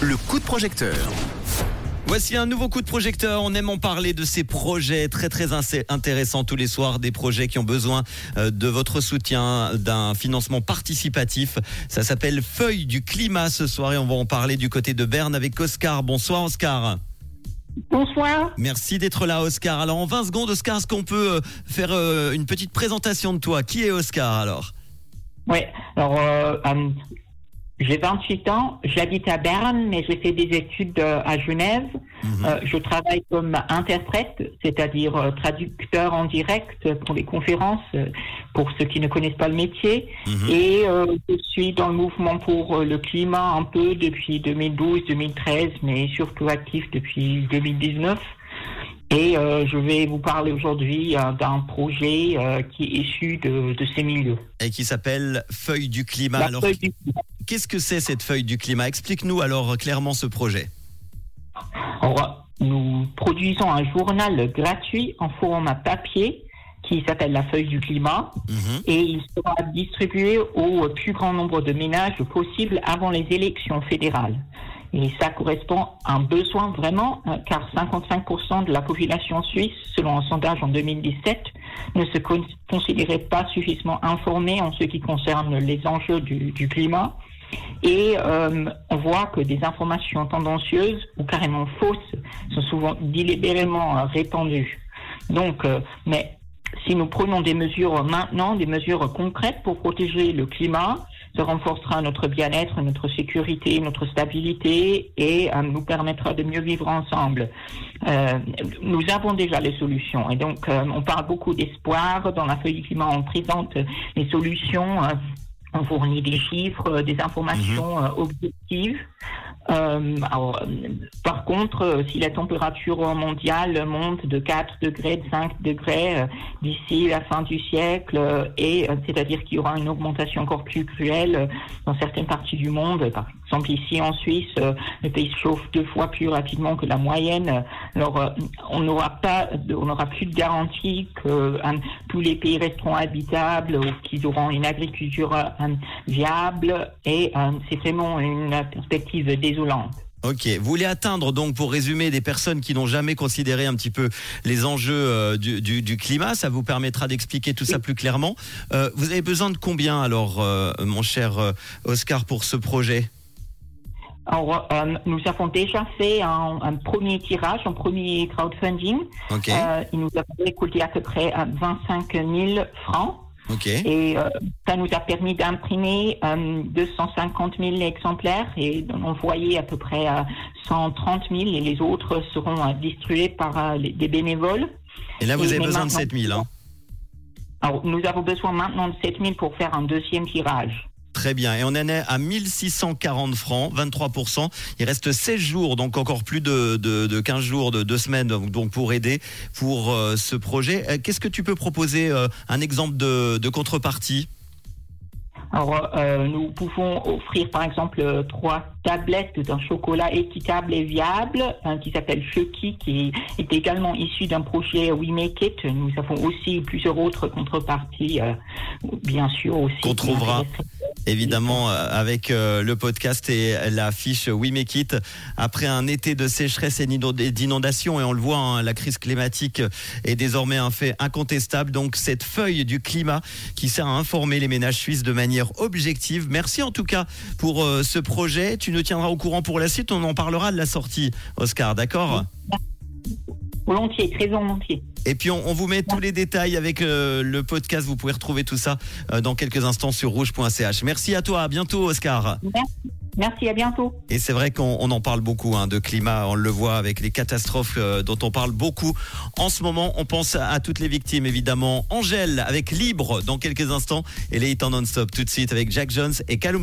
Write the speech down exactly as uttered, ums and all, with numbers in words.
Le coup de projecteur. Voici un nouveau coup de projecteur. On aime en parler de ces projets très très intéressants tous les soirs, des projets qui ont besoin de votre soutien, d'un financement participatif. Ça s'appelle Feuille du Climat ce soir et on va en parler du côté de Berne avec Oscar. Bonsoir Oscar. Bonsoir. Merci d'être là Oscar. Alors en vingt secondes Oscar, est-ce qu'on peut faire une petite présentation de toi? Qui est Oscar alors? Oui, alors euh, euh, j'ai vingt-huit ans, j'habite à Berne, mais j'ai fait des études euh, à Genève. Mmh. Euh, je travaille comme interprète, c'est-à-dire euh, traducteur en direct pour les conférences, euh, pour ceux qui ne connaissent pas le métier. Mmh. Et euh, je suis dans le mouvement pour euh, le climat un peu depuis deux mille douze deux mille treize, mais surtout actif depuis deux mille dix-neuf. Et euh, je vais vous parler aujourd'hui euh, d'un projet euh, qui est issu de, de ces milieux. Et qui s'appelle Feuille du Climat. La alors, feuille du... Qu'est-ce que c'est cette Feuille du Climat? Explique-nous alors clairement ce projet. Alors, nous produisons un journal gratuit en format papier qui s'appelle la Feuille du Climat. Mmh. Et il sera distribué au plus grand nombre de ménages possible avant les élections fédérales. Et ça correspond à un besoin vraiment, car cinquante-cinq pour cent de la population suisse, selon un sondage en deux mille dix-sept, ne se con- considérait pas suffisamment informée en ce qui concerne les enjeux du, du climat. Et euh, on voit que des informations tendancieuses ou carrément fausses sont souvent délibérément répandues. Donc, euh, mais si nous prenons des mesures maintenant, des mesures concrètes pour protéger le climat, ça renforcera notre bien-être, notre sécurité, notre stabilité et euh, nous permettra de mieux vivre ensemble. Euh, nous avons déjà les solutions et donc euh, on parle beaucoup d'espoir. Dans la feuille du climat, on présente les solutions, euh, on fournit des chiffres, des informations mmh. euh, objectives. Euh, alors, par contre, si la température mondiale monte de quatre degrés, de cinq degrés euh, d'ici la fin du siècle, euh, et euh, c'est-à-dire qu'il y aura une augmentation encore plus cruelle euh, dans certaines parties du monde, par exemple ici en Suisse, euh, le pays se chauffe deux fois plus rapidement que la moyenne. Alors, euh, on n'aura pas, on n'aura plus de garantie que euh, tous les pays resteront habitables ou qu'ils auront une agriculture euh, viable. Et euh, c'est vraiment une perspective désolante. Ok, vous voulez atteindre donc, pour résumer, des personnes qui n'ont jamais considéré un petit peu les enjeux euh, du, du, du climat. Ça vous permettra d'expliquer tout ça plus clairement. Euh, vous avez besoin de combien alors, euh, mon cher euh, Oscar, pour ce projet? Alors, euh, nous avons déjà fait un, un premier tirage, un premier crowdfunding. Okay. Euh, nous avons récolté à peu près vingt-cinq mille francs. Okay. Et euh, ça nous a permis d'imprimer euh, deux cent cinquante mille exemplaires et d'en envoyer à peu près euh, cent trente mille, et les autres seront euh, distribués par euh, les, des bénévoles. Et là, vous et, avez besoin de sept mille, hein? Alors, nous avons besoin maintenant de sept mille pour faire un deuxième tirage. Très bien. Et on en est à mille six cent quarante francs, vingt-trois pour cent. Il reste seize jours, donc encore plus de, de, de quinze jours, de deux semaines donc pour aider pour euh, ce projet. Qu'est-ce que tu peux proposer, euh, un exemple de, de contrepartie? Alors, euh, nous pouvons offrir par exemple euh, trois tablettes d'un chocolat équitable et viable hein, qui s'appelle Chucky, qui est également issu d'un projet We Make It. Nous avons aussi plusieurs autres contreparties, euh, bien sûr aussi. Qu'on trouvera évidemment euh, avec euh, le podcast et la fiche We Make It. Après un été de sécheresse et d'inondations, et on le voit, hein, la crise climatique est désormais un fait incontestable. Donc cette feuille du climat qui sert à informer les ménages suisses de manière objective. Merci en tout cas pour euh, ce projet. Tu nous tiendras au courant pour la suite. On en parlera de la sortie, Oscar, d'accord? Volontiers, très volontiers. Et puis on, on vous met tous les détails avec euh, le podcast. Vous pouvez retrouver tout ça euh, dans quelques instants sur rouge point c h. Merci à toi, à bientôt Oscar. Merci. Merci, à bientôt. Et c'est vrai qu'on on en parle beaucoup hein, de climat, on le voit avec les catastrophes euh, dont on parle beaucoup. En ce moment, on pense à, à toutes les victimes, évidemment. Angèle avec Libre dans quelques instants. Et les hits en non-stop tout de suite avec Jack Jones et Callum Scott.